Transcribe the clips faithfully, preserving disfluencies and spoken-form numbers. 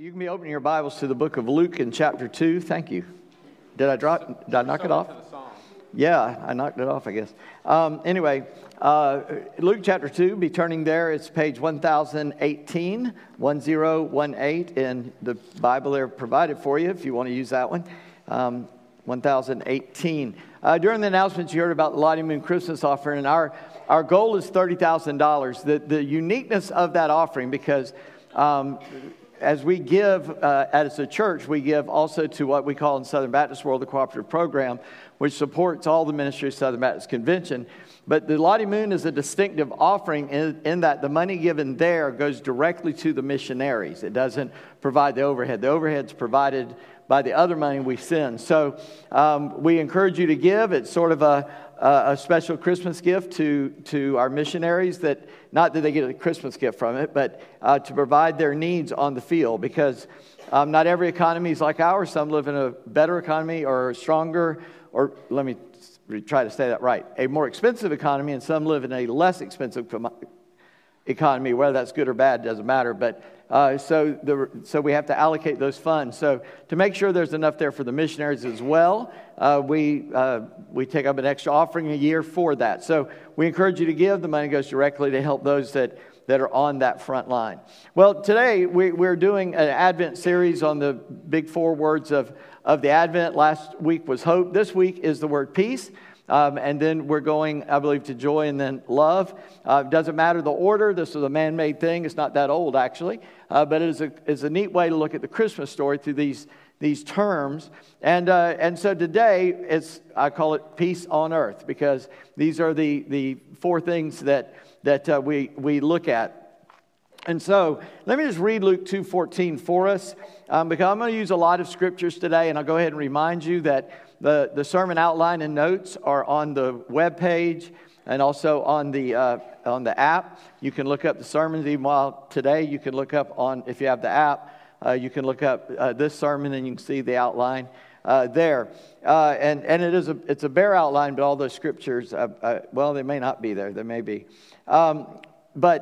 You can be opening your Bibles to the book of Luke in chapter two. Thank you. Did I drop? Did I knock it off? Yeah, I knocked it off, I guess. Um, anyway, uh, Luke chapter two, be turning there. It's page ten eighteen, ten eighteen in the Bible there provided for you if you want to use that one. Um, ten eighteen. Uh, during the announcements, you heard about the Lottie Moon Christmas offering, and our, our goal is thirty thousand dollars. The, the uniqueness of that offering, because Um, as we give uh, as a church, we give also to what we call in Southern Baptist world the cooperative program, which supports all the ministries of Southern Baptist Convention. But the Lottie Moon is a distinctive offering in, in that the money given there goes directly to the missionaries. It doesn't provide the overhead. The overhead's provided by the other money we send. So um, we encourage you to give. It's sort of a, a special Christmas gift to, to our missionaries that, not that they get a Christmas gift from it, but uh, to provide their needs on the field, because um, not every economy is like ours. Some live in a better economy or stronger, or let me try to say that right, a more expensive economy, and some live in a less expensive com- economy. Whether that's good or bad doesn't matter, but Uh, so, the, so we have to allocate those funds. So to make sure there's enough there for the missionaries as well, uh, we uh, we take up an extra offering a year for that. So we encourage you to give. The money goes directly to help those that, that are on that front line. Well, today we, we're doing an Advent series on the big four words of, of the Advent. Last week was hope. This week is the word peace. Um, and then we're going, I believe, to joy and then love. Uh, doesn't matter the order. This is a man-made thing. It's not that old, actually. Uh, but it is a, it's a neat way to look at the Christmas story through these these terms. And uh, and so today, it's I call it peace on earth, because these are the, the four things that, that uh, we, we look at. And so, let me just read Luke two fourteen for us, um, because I'm going to use a lot of scriptures today, and I'll go ahead and remind you that The, the sermon outline and notes are on the webpage and also on the uh, on the app. You can look up the sermons. Even while today, you can look up on, if you have the app, uh, you can look up uh, this sermon and you can see the outline uh, there. Uh, and and it is a it's a bare outline, but all those scriptures, uh, uh, well, they may not be there. They may be. Um, but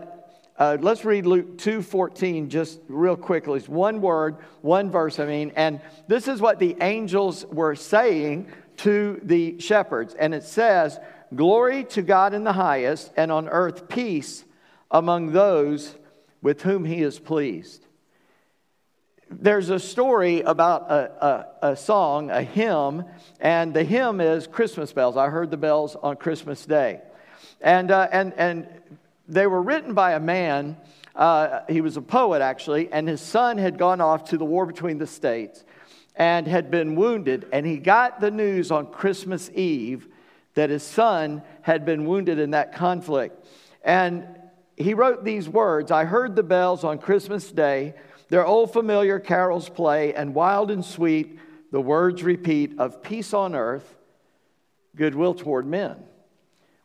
uh, let's read Luke two fourteen just real quickly. It's one word, one verse, I mean, and this is what the angels were saying to the shepherds. And it says, "Glory to God in the highest, and on earth peace among those with whom he is pleased." There's a story about a, a, a song, a hymn, and the hymn is Christmas Bells. I heard the bells on Christmas Day. And, uh, and, and they were written by a man. Uh, he was a poet, actually, and his son had gone off to the war between the states and had been wounded. And he got the news on Christmas Eve that his son had been wounded in that conflict. And he wrote these words: "I heard the bells on Christmas Day, their old familiar carols play, and wild and sweet the words repeat of peace on earth, goodwill toward men."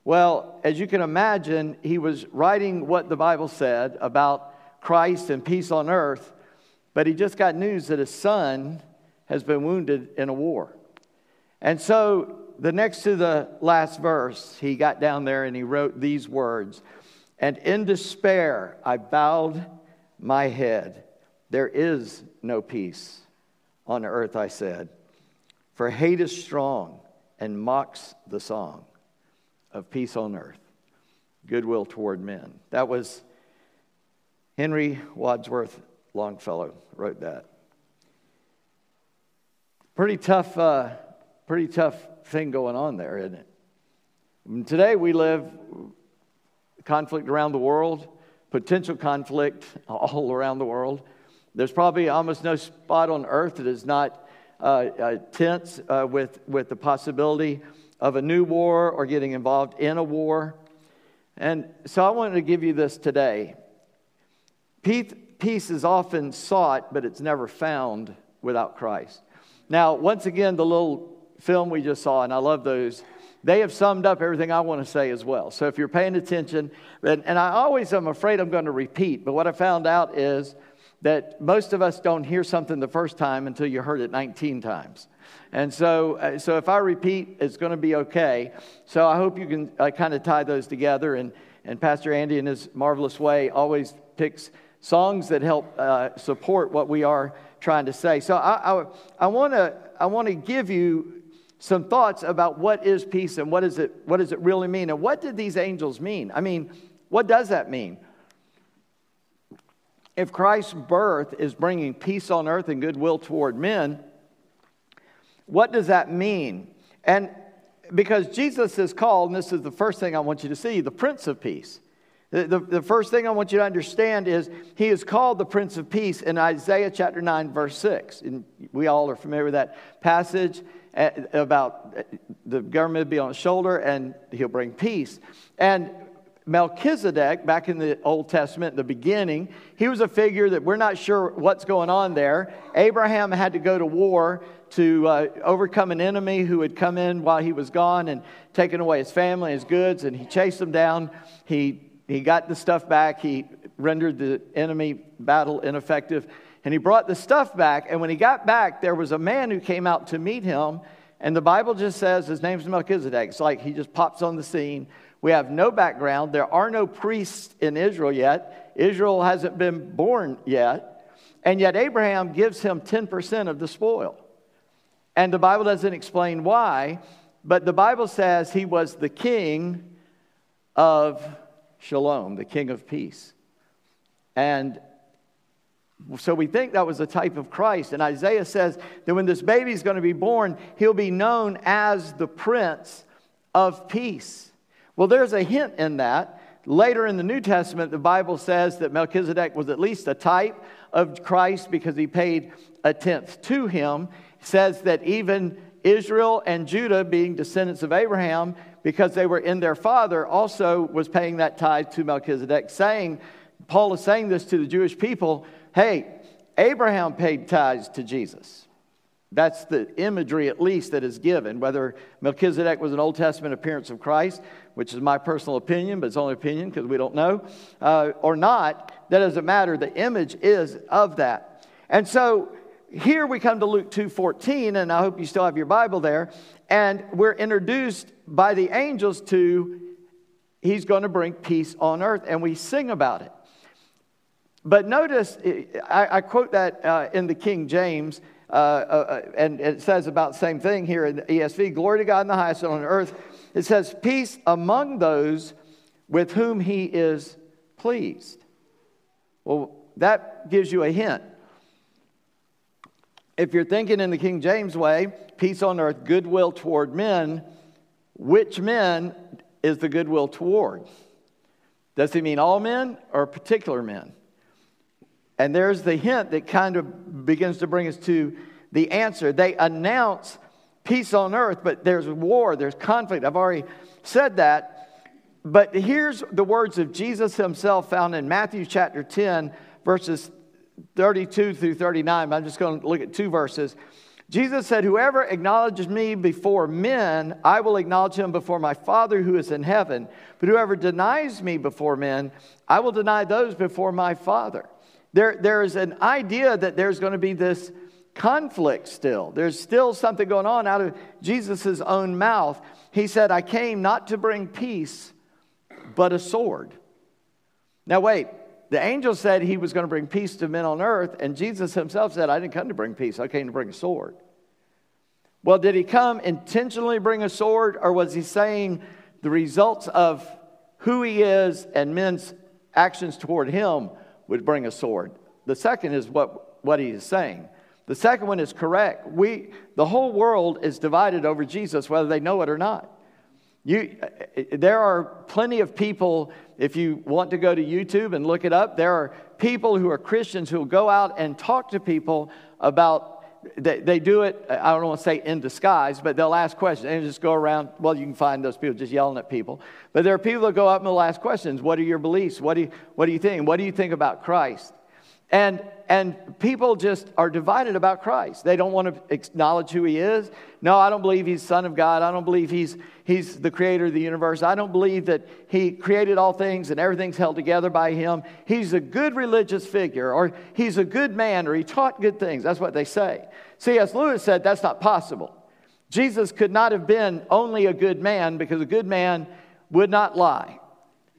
Well, as you can imagine, he was writing what the Bible said about Christ and peace on earth, but he just got news that his son has been wounded in a war. And so, the next to the last verse, he got down there and he wrote these words: "And in despair I bowed my head. There is no peace on earth, I said, for hate is strong and mocks the song of peace on earth, goodwill toward men." That was Henry Wadsworth Longfellow wrote that. Pretty tough, uh, pretty tough thing going on there, isn't it? And today we live conflict around the world, potential conflict all around the world. There's probably almost no spot on earth that is not uh, uh, tense uh, with with the possibility of a new war or getting involved in a war. And so I wanted to give you this today. Peace is often sought, but it's never found without Christ. Now, once again, the little film we just saw, and I love those, they have summed up everything I want to say as well. So if you're paying attention, and, and I always am afraid I'm going to repeat, but what I found out is that most of us don't hear something the first time until you heard it nineteen times. And so so if I repeat, it's going to be okay. So I hope you can uh, kind of tie those together. And, and Pastor Andy, in his marvelous way, always picks songs that help uh, support what we are trying to say. So I I want to I want to give you some thoughts about what is peace and what is it what does it really mean, and what did these angels mean? I mean, what does that mean? If Christ's birth is bringing peace on earth and goodwill toward men, what does that mean? And because Jesus is called, and this is the first thing I want you to see, the Prince of Peace. The, the, the first thing I want you to understand is he is called the Prince of Peace in Isaiah chapter nine, verse six. And we all are familiar with that passage about the government be on his shoulder and he'll bring peace. And Melchizedek, back in the Old Testament, the beginning, he was a figure that we're not sure what's going on there. Abraham had to go to war to uh, overcome an enemy who had come in while he was gone and taken away his family, his goods, and he chased them down. He he got the stuff back. He rendered the enemy battle ineffective, and he brought the stuff back. And when he got back, there was a man who came out to meet him, and the Bible just says his name's Melchizedek. It's like he just pops on the scene. We have no background. There are no priests in Israel yet. Israel hasn't been born yet. And yet Abraham gives him ten percent of the spoil. And the Bible doesn't explain why, but the Bible says he was the king of Shalom, the king of peace. And so we think that was a type of Christ. And Isaiah says that when this baby is going to be born, he'll be known as the Prince of Peace. Well, there's a hint in that. Later in the New Testament, the Bible says that Melchizedek was at least a type of Christ because he paid a tenth to him. It says that even Israel and Judah, being descendants of Abraham, because they were in their father, also was paying that tithe to Melchizedek, saying, Paul is saying this to the Jewish people, hey, Abraham paid tithes to Jesus. That's the imagery, at least, that is given. Whether Melchizedek was an Old Testament appearance of Christ, which is my personal opinion, but it's only opinion because we don't know, uh, or not, that doesn't matter. The image is of that. And so here we come to Luke two fourteen, and I hope you still have your Bible there. And we're introduced by the angels to he's going to bring peace on earth, and we sing about it. But notice, I, I quote that uh, in the King James. Uh, uh, and it says about the same thing here in the E S V, glory to God in the highest and on earth. It says, peace among those with whom he is pleased. Well, that gives you a hint. If you're thinking in the King James way, peace on earth, goodwill toward men, which men is the goodwill toward? Does he mean all men or particular men? And there's the hint that kind of begins to bring us to the answer. They announce peace on earth, but there's war, there's conflict. I've already said that. But here's the words of Jesus himself found in Matthew chapter ten, verses thirty-two through thirty-nine. I'm just going to look at two verses. Jesus said, whoever acknowledges me before men, I will acknowledge him before my Father who is in heaven. But whoever denies me before men, I will deny those before my Father. There, there is an idea that there's going to be this conflict still. There's still something going on out of Jesus' own mouth. He said, I came not to bring peace, but a sword. Now wait, the angel said he was going to bring peace to men on earth, and Jesus himself said, I didn't come to bring peace, I came to bring a sword. Well, did he come intentionally bring a sword, or was he saying the results of who he is and men's actions toward him would bring a sword? The second is what, what he is saying. The second one is correct. We, the whole world is divided over Jesus, whether they know it or not. You, there are plenty of people, if you want to go to YouTube and look it up, there are people who are Christians who will go out and talk to people about, they, they do it, I don't want to say in disguise, but they'll ask questions and just go around. Well, you can find those people just yelling at people. But there are people that go up and they'll ask questions. What are your beliefs? What do you, what do you think? What do you think about Christ? And and people just are divided about Christ. They don't want to acknowledge who he is. No, I don't believe he's Son of God. I don't believe he's he's the creator of the universe. I don't believe that he created all things and everything's held together by him. He's a good religious figure, or he's a good man, or he taught good things. That's what they say. C S Lewis said that's not possible. Jesus could not have been only a good man because a good man would not lie.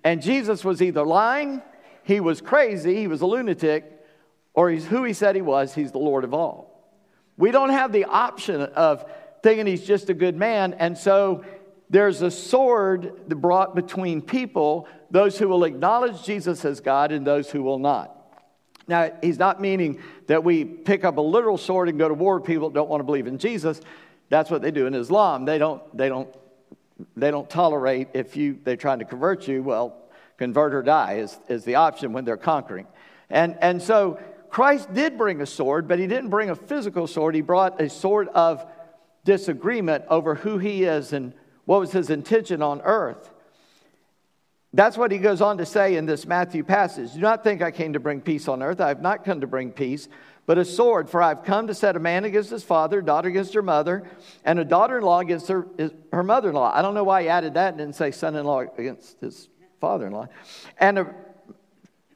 And Jesus was either lying he was crazy, he was a lunatic, or he's who he said he was, he's the Lord of all. We don't have the option of thinking he's just a good man, and so there's a sword brought between people, those who will acknowledge Jesus as God and those who will not. Now, he's not meaning that we pick up a literal sword and go to war with people that don't want to believe in Jesus. That's what they do in Islam. They don't, they don't, they don't tolerate if you they're trying to convert you. Well, convert or die is, is the option when they're conquering. And and so Christ did bring a sword, but he didn't bring a physical sword. He brought a sword of disagreement over who he is and what was his intention on earth. That's what he goes on to say in this Matthew passage. Do not think I came to bring peace on earth. I have not come to bring peace, but a sword. For I have come to set a man against his father, a daughter against her mother, and a daughter-in-law against her, her mother-in-law. I don't know why he added that and didn't say son-in-law against his father-in-law. And a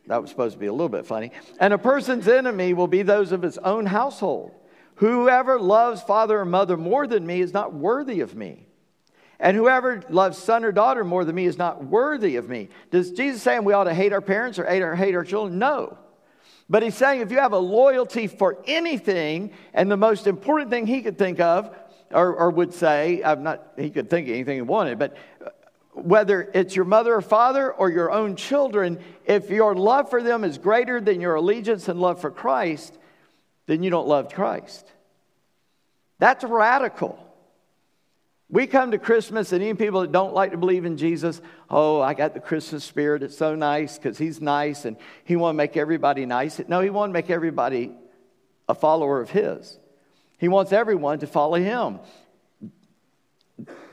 That was supposed to be a little bit funny. And a person's enemy will be those of his own household. Whoever loves father or mother more than me is not worthy of me. And whoever loves son or daughter more than me is not worthy of me. Does Jesus say we ought to hate our parents or hate our, hate our children? No. But he's saying if you have a loyalty for anything, and the most important thing he could think of, or, or would say, I'm not. he could think of anything he wanted, but whether it's your mother or father or your own children, if your love for them is greater than your allegiance and love for Christ, then you don't love Christ. That's radical. We come to Christmas, and even people that don't like to believe in Jesus, oh, I got the Christmas spirit. It's so nice because he's nice, and he wants to make everybody nice. No, he wants to make everybody a follower of his. He wants everyone to follow him.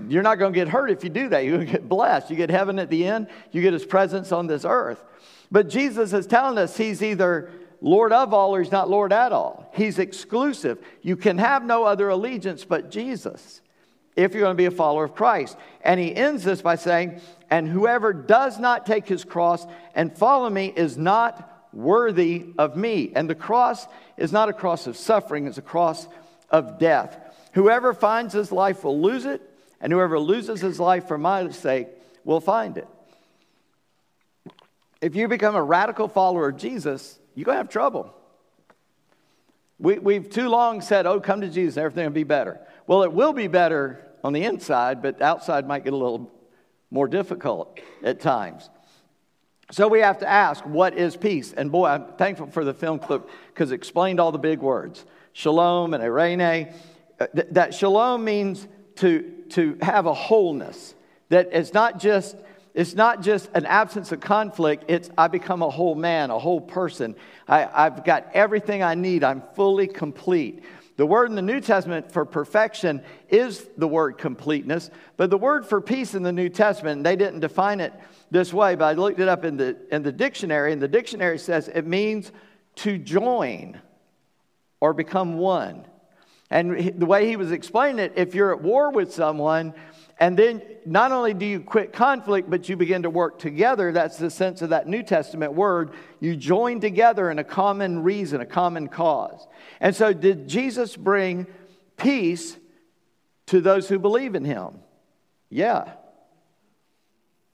You're not going to get hurt if you do that. You're going to get blessed. You get heaven at the end. You get his presence on this earth. But Jesus is telling us he's either Lord of all or he's not Lord at all. He's exclusive. You can have no other allegiance but Jesus if you're going to be a follower of Christ. And he ends this by saying, and whoever does not take his cross and follow me is not worthy of me. And the cross is not a cross of suffering. It's a cross of death. Whoever finds his life will lose it. And whoever loses his life for my sake will find it. If you become a radical follower of Jesus, you're going to have trouble. We, we've too long said, oh, come to Jesus, everything will be better. Well, it will be better on the inside, but the outside might get a little more difficult at times. So we have to ask, what is peace? And boy, I'm thankful for the film clip because it explained all the big words. Shalom and Irene. That shalom means to to have a wholeness, that it's not just it's not just an absence of conflict. It's I become a whole man, a whole person. I, I've got everything I need. I'm fully complete. The word in the New Testament for perfection is the word completeness, but the word for peace in the New Testament, they didn't define it this way, but I looked it up in the in the dictionary, and the dictionary says it means to join or become one. And the way he was explaining it, if you're at war with someone, and then not only do you quit conflict, but you begin to work together, that's the sense of that New Testament word, you join together in a common reason, a common cause. And so did Jesus bring peace to those who believe in him? Yeah.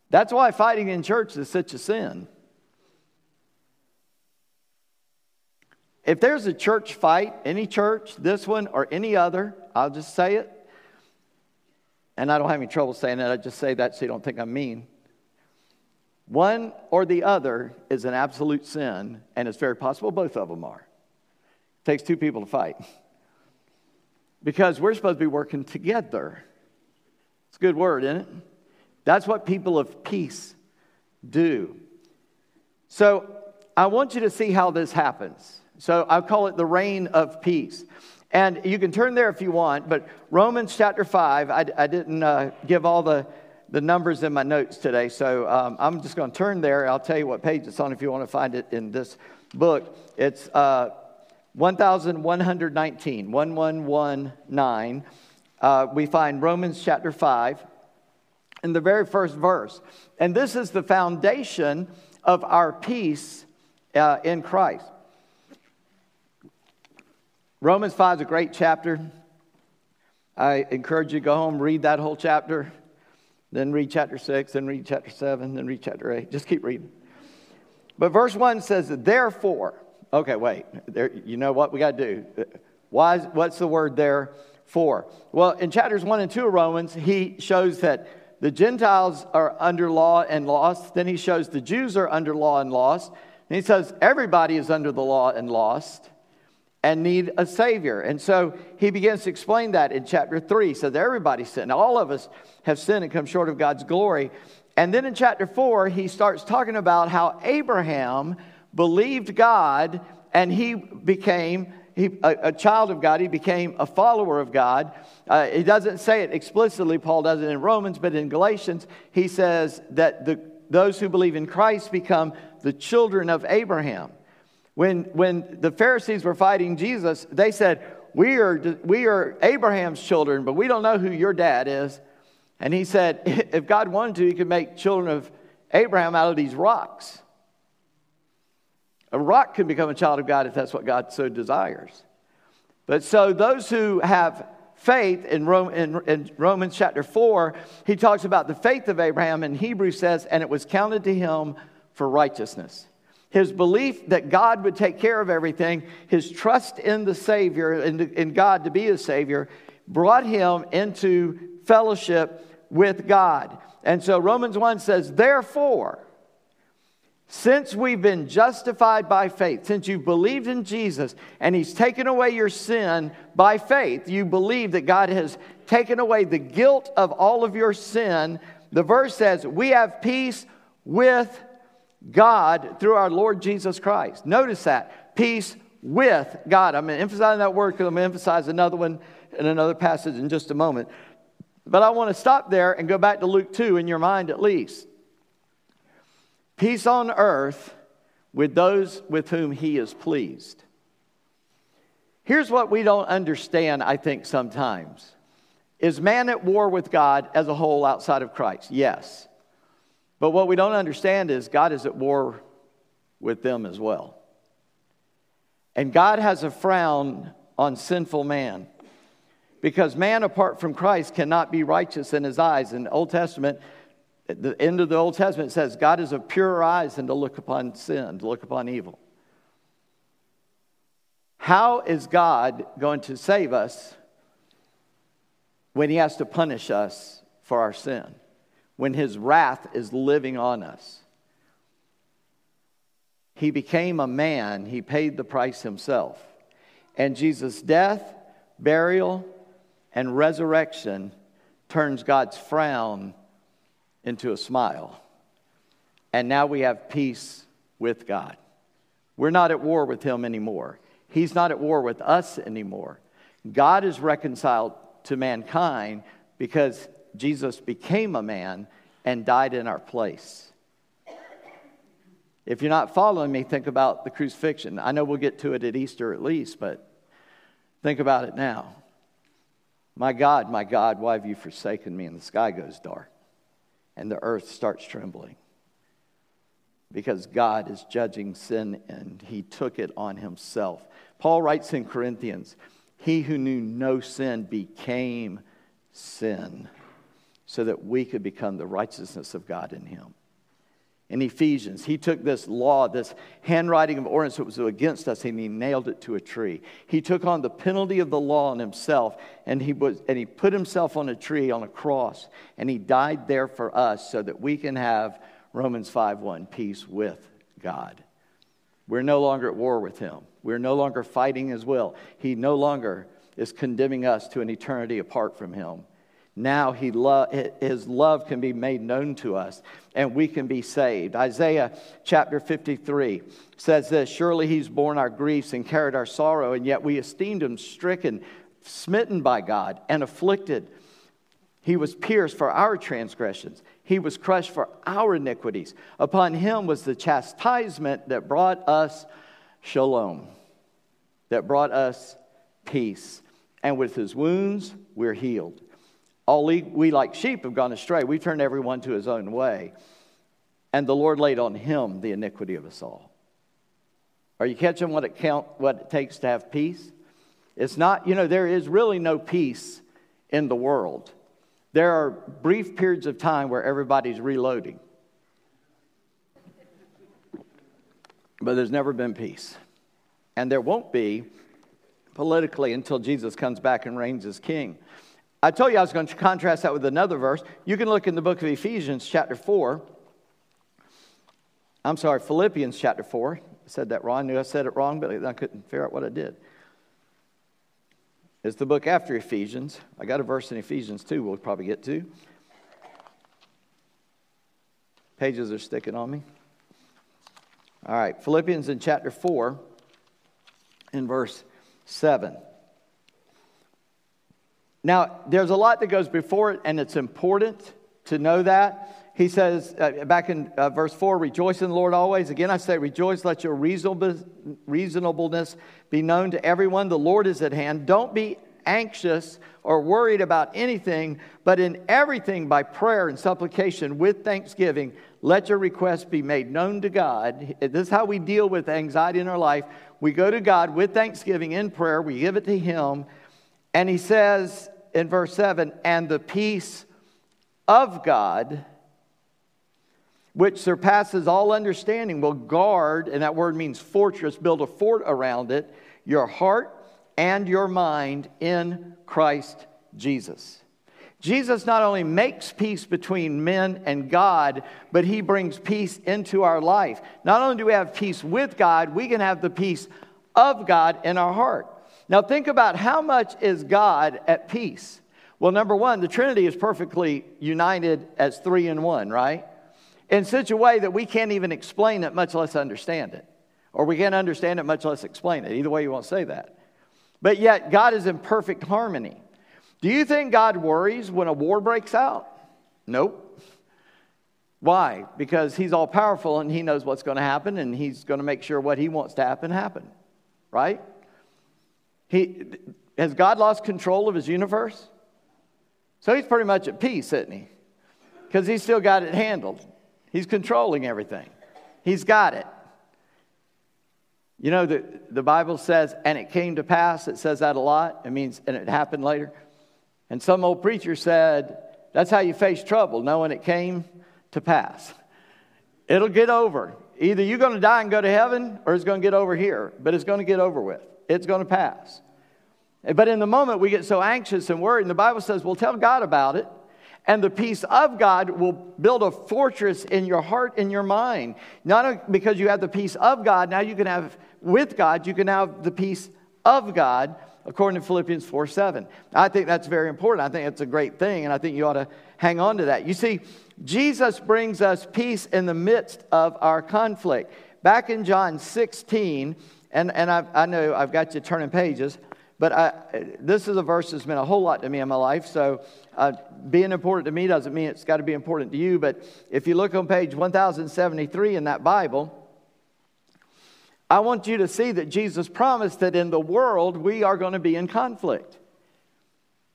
That's why fighting in church is such a sin. If there's a church fight, any church, this one or any other, I'll just say it. And I don't have any trouble saying that. I just say that so you don't think I'm mean. One or the other is an absolute sin, and it's very possible both of them are. It takes two people to fight. Because we're supposed to be working together. It's a good word, isn't it? That's what people of peace do. So I want you to see how this happens. So I call it the reign of peace. And you can turn there if you want, but Romans chapter five, I, I didn't uh, give all the, the numbers in my notes today, so um, I'm just going to turn there. I'll tell you what page it's on if you want to find it in this book. It's uh, eleven nineteen, eleven nineteen. Uh, we find Romans chapter five in the very first verse. And this is the foundation of our peace uh, in Christ. Romans five is a great chapter. I encourage you to go home, read that whole chapter, then read chapter six, then read chapter seven, then read chapter eight. Just keep reading. But verse one says, therefore. Okay, wait. There, you know what we got to do? Why? Is, what's the word therefore? Well, in chapters one and two of Romans, he shows that the Gentiles are under law and lost. Then he shows the Jews are under law and lost. And he says everybody is under the law and lost and need a Savior. And so he begins to explain that in chapter three. He says everybody's sinned. All of us have sinned and come short of God's glory. And then in chapter four, he starts talking about how Abraham believed God and he became he, a, a child of God. He became a follower of God. Uh, he doesn't say it explicitly, Paul does it in Romans, but in Galatians, he says that the, those who believe in Christ become the children of Abraham. When when the Pharisees were fighting Jesus, they said, we are, we are Abraham's children, but we don't know who your dad is. And he said, if God wanted to, he could make children of Abraham out of these rocks. A rock can become a child of God if that's what God so desires. But so those who have faith, in, Rome, in, in Romans chapter four, he talks about the faith of Abraham, and Hebrews says, and it was counted to him for righteousness. His belief that God would take care of everything, his trust in the Savior, in, in God to be his Savior, brought him into fellowship with God. And so Romans one says, therefore, since we've been justified by faith, since you've believed in Jesus and he's taken away your sin by faith, you believe that God has taken away the guilt of all of your sin. The verse says, we have peace with God through our Lord Jesus Christ. Notice that, peace with God. I'm emphasizing that word because I'm going to emphasize another one in another passage in just a moment. But I want to stop there and go back to Luke two in your mind at least. Peace on earth with those with whom he is pleased. Here's what we don't understand, I think, sometimes. Is man at war with God as a whole outside of Christ? Yes. But what we don't understand is God is at war with them as well. And God has a frown on sinful man. Because man apart from Christ cannot be righteous in his eyes. In the Old Testament, at the end of the Old Testament, it says God is of purer eyes than to look upon sin, to look upon evil. How is God going to save us when he has to punish us for our sin? When his wrath is living on us? He became a man. He paid the price himself. And Jesus' death, burial, and resurrection turns God's frown into a smile. And now we have peace with God. We're not at war with him anymore. He's not at war with us anymore. God is reconciled to mankind because Jesus became a man and died in our place. If you're not following me, think about the crucifixion. I know we'll get to it at Easter at least, but think about it now. My God, my God, why have you forsaken me? And the sky goes dark. And the earth starts trembling because God is judging sin and he took it on himself. Paul writes in Corinthians, he who knew no sin became sin so that we could become the righteousness of God in him. In Ephesians, he took this law, this handwriting of ordinance that was against us, and he nailed it to a tree. He took on the penalty of the law on himself, and he was, and he put himself on a tree, on a cross, and he died there for us so that we can have, Romans five one, peace with God. We're no longer at war with him. We're no longer fighting his will. He no longer is condemning us to an eternity apart from him. Now he lo- his love can be made known to us, and we can be saved. Isaiah chapter fifty-three says this, surely he's borne our griefs and carried our sorrow, and yet we esteemed him stricken, smitten by God, and afflicted. He was pierced for our transgressions. He was crushed for our iniquities. Upon him was the chastisement that brought us shalom, that brought us peace. And with his wounds, we're healed. All we like sheep have gone astray. We've turned everyone to his own way. And the Lord laid on him the iniquity of us all. Are you catching what it, count, what it takes to have peace? It's not, you know, there is really no peace in the world. There are brief periods of time where everybody's reloading. but there's never been peace. And there won't be politically until Jesus comes back and reigns as king. I told you I was going to contrast that with another verse. You can look in the book of Ephesians chapter four. I'm sorry, Philippians chapter four. I said that wrong. I knew I said it wrong, but I couldn't figure out what I did. It's the book after Ephesians. I got a verse in Ephesians two we'll probably get to. Pages are sticking on me. All right, Philippians in chapter four, in verse seven. Now, there's a lot that goes before it, and it's important to know that. He says, uh, back in uh, verse four, rejoice in the Lord always. Again, I say rejoice, let your reasonableness be known to everyone. The Lord is at hand. Don't be anxious or worried about anything, but in everything by prayer and supplication with thanksgiving, let your requests be made known to God. This is how we deal with anxiety in our life. We go to God with thanksgiving in prayer. We give it to Him. And he says in verse seven, and the peace of God, which surpasses all understanding, will guard, and that word means fortress, build a fort around it, your heart and your mind in Christ Jesus. Jesus not only makes peace between men and God, but he brings peace into our life. Not only do we have peace with God, we can have the peace of God in our heart. Now think about how much is God at peace? Well, number one, the Trinity is perfectly united as three in one, right? In such a way that we can't even explain it, much less understand it. Or we can't understand it, much less explain it. Either way you won't say that. But yet, God is in perfect harmony. Do you think God worries when a war breaks out? Nope. Why? Because he's all-powerful and he knows what's going to happen and he's going to make sure what he wants to happen, happen. Right? He, has God lost control of his universe? So he's pretty much at peace, isn't he? Because he's still got it handled. He's controlling everything. He's got it. You know, the, the Bible says, and it came to pass. It says that a lot. It means, and it happened later. And some old preacher said, that's how you face trouble, knowing it came to pass. It'll get over. Either you're going to die and go to heaven, or it's going to get over here. But it's going to get over with. It's going to pass. But in the moment, we get so anxious and worried. And the Bible says, well, tell God about it. And the peace of God will build a fortress in your heart and your mind. Not because you have the peace of God. Now you can have, with God, you can have the peace of God, according to Philippians four seven. I think that's very important. I think it's a great thing. And I think you ought to hang on to that. You see, Jesus brings us peace in the midst of our conflict. Back in John sixteen... And and I, I know I've got you turning pages, but I, this is a verse that's meant a whole lot to me in my life. So uh, being important to me doesn't mean it's got to be important to you. But if you look on page one thousand seventy-three in that Bible, I want you to see that Jesus promised that in the world we are going to be in conflict.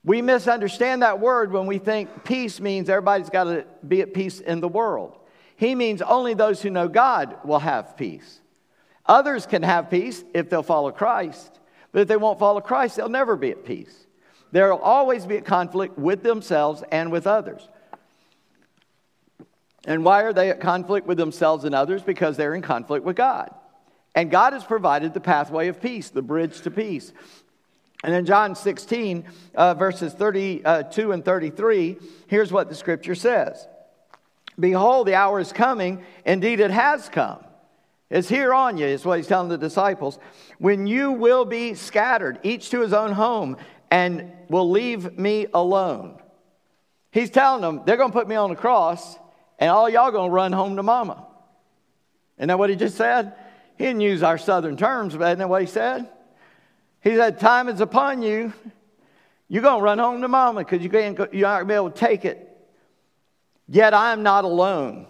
We misunderstand that word when we think peace means everybody's got to be at peace in the world. He means only those who know God will have peace. Others can have peace if they'll follow Christ. But if they won't follow Christ, they'll never be at peace. There will always be a conflict with themselves and with others. And why are they at conflict with themselves and others? Because they're in conflict with God. And God has provided the pathway of peace, the bridge to peace. And in John sixteen, uh, verses thirty-two and thirty-three, here's what the Scripture says. Behold, the hour is coming. Indeed, it has come. It's here on you, is what he's telling the disciples. When you will be scattered, each to his own home, and will leave me alone. He's telling them, they're going to put me on the cross, and all y'all going to run home to mama. Isn't that what he just said? He didn't use our southern terms, but isn't that what he said? He said, time is upon you. You're going to run home to mama because you can't, you're not going to be able to take it. Yet I am not alone.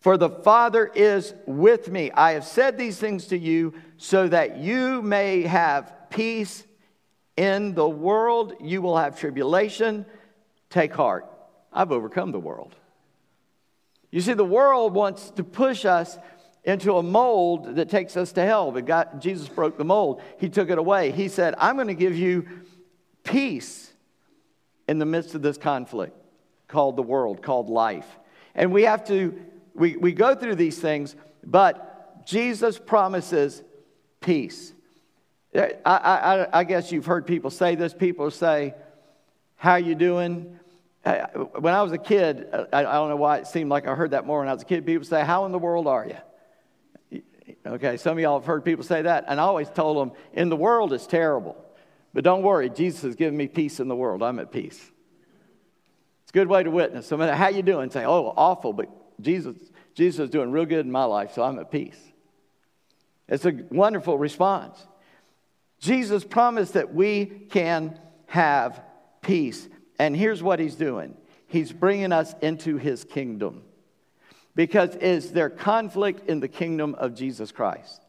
For the Father is with me. I have said these things to you so that you may have peace in the world. You will have tribulation. Take heart. I've overcome the world. You see, the world wants to push us into a mold that takes us to hell. But God, Jesus broke the mold. He took it away. He said, I'm going to give you peace in the midst of this conflict called the world, called life. And we have to... We we go through these things, but Jesus promises peace. I, I, I guess you've heard people say this. People say, how you doing? When I was a kid, I don't know why it seemed like I heard that more when I was a kid. People say, how in the world are you? Okay, some of y'all have heard people say that. And I always told them, in the world it's terrible. But don't worry, Jesus has given me peace in the world. I'm at peace. It's a good way to witness. No matter how you doing, say, oh, awful, but Jesus, Jesus is doing real good in my life, so I'm at peace. It's a wonderful response. Jesus promised that we can have peace. And here's what he's doing. He's bringing us into his kingdom. Because is there conflict in the kingdom of Jesus Christ?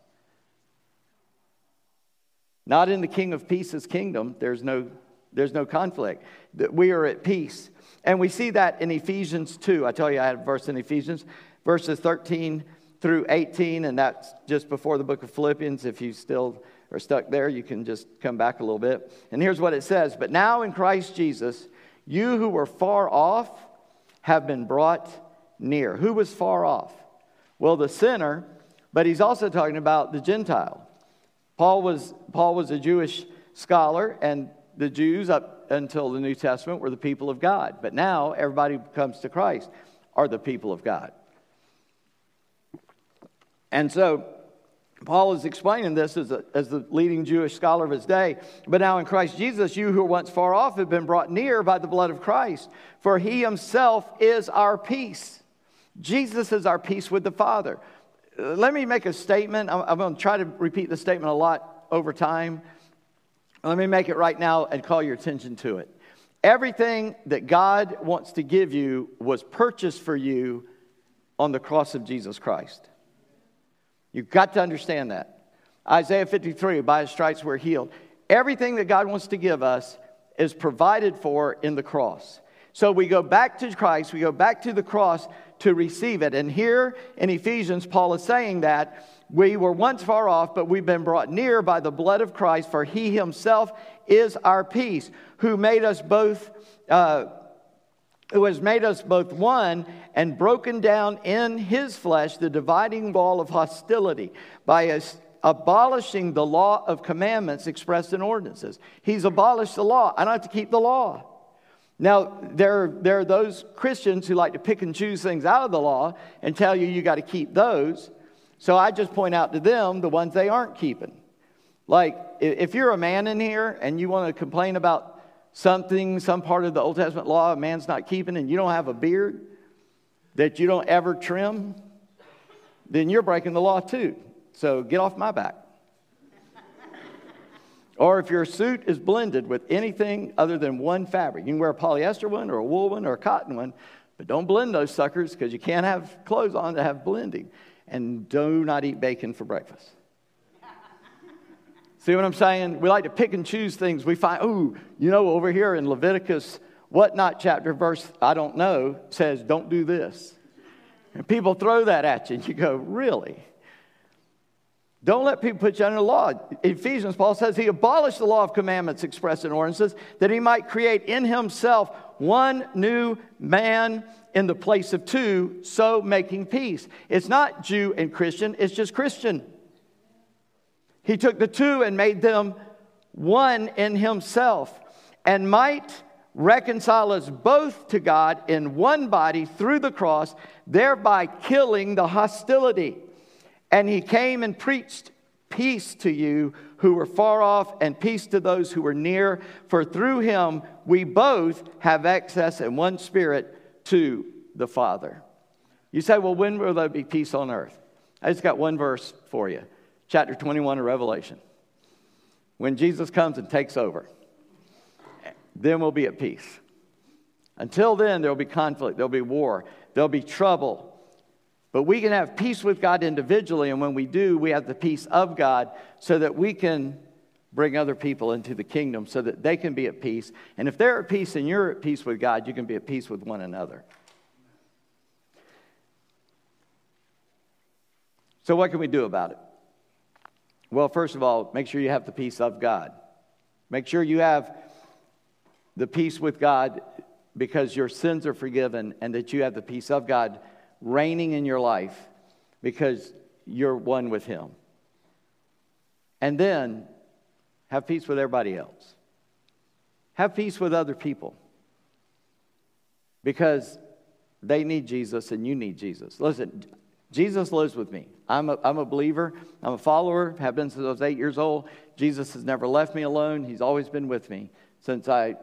Not in the King of Peace's kingdom. There's no, there's no conflict. We are at peace. And we see that in Ephesians two. I tell you, I had a verse in Ephesians, verses thirteen through eighteen, and that's just before the book of Philippians. If you still are stuck there, you can just come back a little bit. And here's what it says. But now in Christ Jesus, you who were far off have been brought near. Who was far off? Well, the sinner, but he's also talking about the Gentile. Paul was Paul was a Jewish scholar, and the Jews up until the New Testament were the people of God. But now everybody who comes to Christ are the people of God. And so Paul is explaining this as, a, as the leading Jewish scholar of his day. But now in Christ Jesus, you who were once far off have been brought near by the blood of Christ. For he himself is our peace. Jesus is our peace with the Father. Let me make a statement. I'm going to try to repeat the statement a lot over time. Let me make it right now and call your attention to it. Everything that God wants to give you was purchased for you on the cross of Jesus Christ. You've got to understand that. Isaiah fifty-three, by his stripes we're healed. Everything that God wants to give us is provided for in the cross. So we go back to Christ, we go back to the cross to receive it. And here in Ephesians, Paul is saying that we were once far off, but we've been brought near by the blood of Christ, for he himself is our peace, who made us both, uh, who has made us both one and broken down in his flesh the dividing wall of hostility by us. Abolishing the law of commandments expressed in ordinances. He's abolished the law. I don't have to keep the law. Now, there, there are those Christians who like to pick and choose things out of the law and tell you you got to keep those. So I just point out to them the ones they aren't keeping. Like, if you're a man in here and you want to complain about something, some part of the Old Testament law a man's not keeping, and you don't have a beard that you don't ever trim, then you're breaking the law too. So get off my back. Or if your suit is blended with anything other than one fabric. You can wear a polyester one or a wool one or a cotton one, but don't blend those suckers because you can't have clothes on that have blending. And do not eat bacon for breakfast. See what I'm saying? We like to pick and choose things. We find, ooh, you know, over here in Leviticus whatnot chapter verse, I don't know, says don't do this. And people throw that at you and you go, really? Don't let people put you under the law. In Ephesians, Paul says he abolished the law of commandments expressed in ordinances that he might create in himself one new man in the place of two, so making peace. It's not Jew and Christian, it's just Christian. He took the two and made them one in himself, and might reconcile us both to God in one body through the cross, thereby killing the hostility. And he came and preached peace to you who were far off and peace to those who were near. For through him we both have access in one spirit to the Father. You say, well, when will there be peace on earth? I just got one verse for you. Chapter twenty-one of Revelation. When Jesus comes and takes over, then we'll be at peace. Until then, there'll be conflict. There'll be war. There'll be trouble. But we can have peace with God individually, and when we do, we have the peace of God so that we can bring other people into the kingdom so that they can be at peace. And if they're at peace and you're at peace with God, you can be at peace with one another. So what can we do about it? Well, first of all, make sure you have the peace of God. Make sure you have the peace with God because your sins are forgiven and that you have the peace of God reigning in your life because you're one with him. And then have peace with everybody else. Have peace with other people. Because they need Jesus and you need Jesus. Listen, Jesus lives with me. I'm a, I'm a believer. I'm a follower. Have been since I was eight years old. Jesus has never left me alone. He's always been with me since I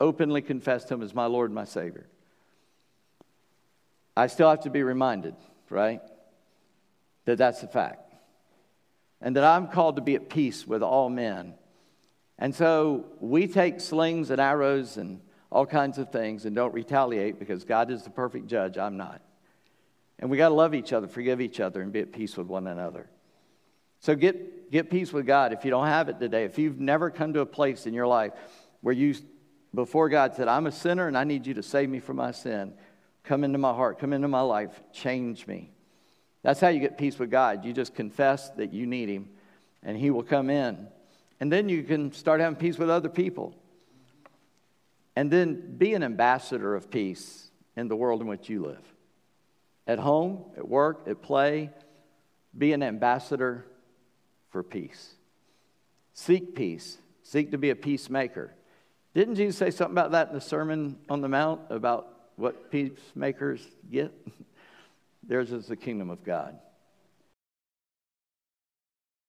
openly confessed him as my Lord and my Savior. I still have to be reminded, right, that that's the fact. And that I'm called to be at peace with all men. And so we take slings and arrows and all kinds of things and don't retaliate because God is the perfect judge. I'm not. And we got to love each other, forgive each other, and be at peace with one another. So get, get peace with God if you don't have it today. If you've never come to a place in your life where you, before God, said, I'm a sinner and I need you to save me from my sin. Come into my heart. Come into my life. Change me. That's how you get peace with God. You just confess that you need him, and he will come in. And then you can start having peace with other people. And then be an ambassador of peace in the world in which you live. At home, at work, at play, be an ambassador for peace. Seek peace. Seek to be a peacemaker. Didn't Jesus say something about that in the Sermon on the Mount, about what peacemakers get? Theirs is the kingdom of God.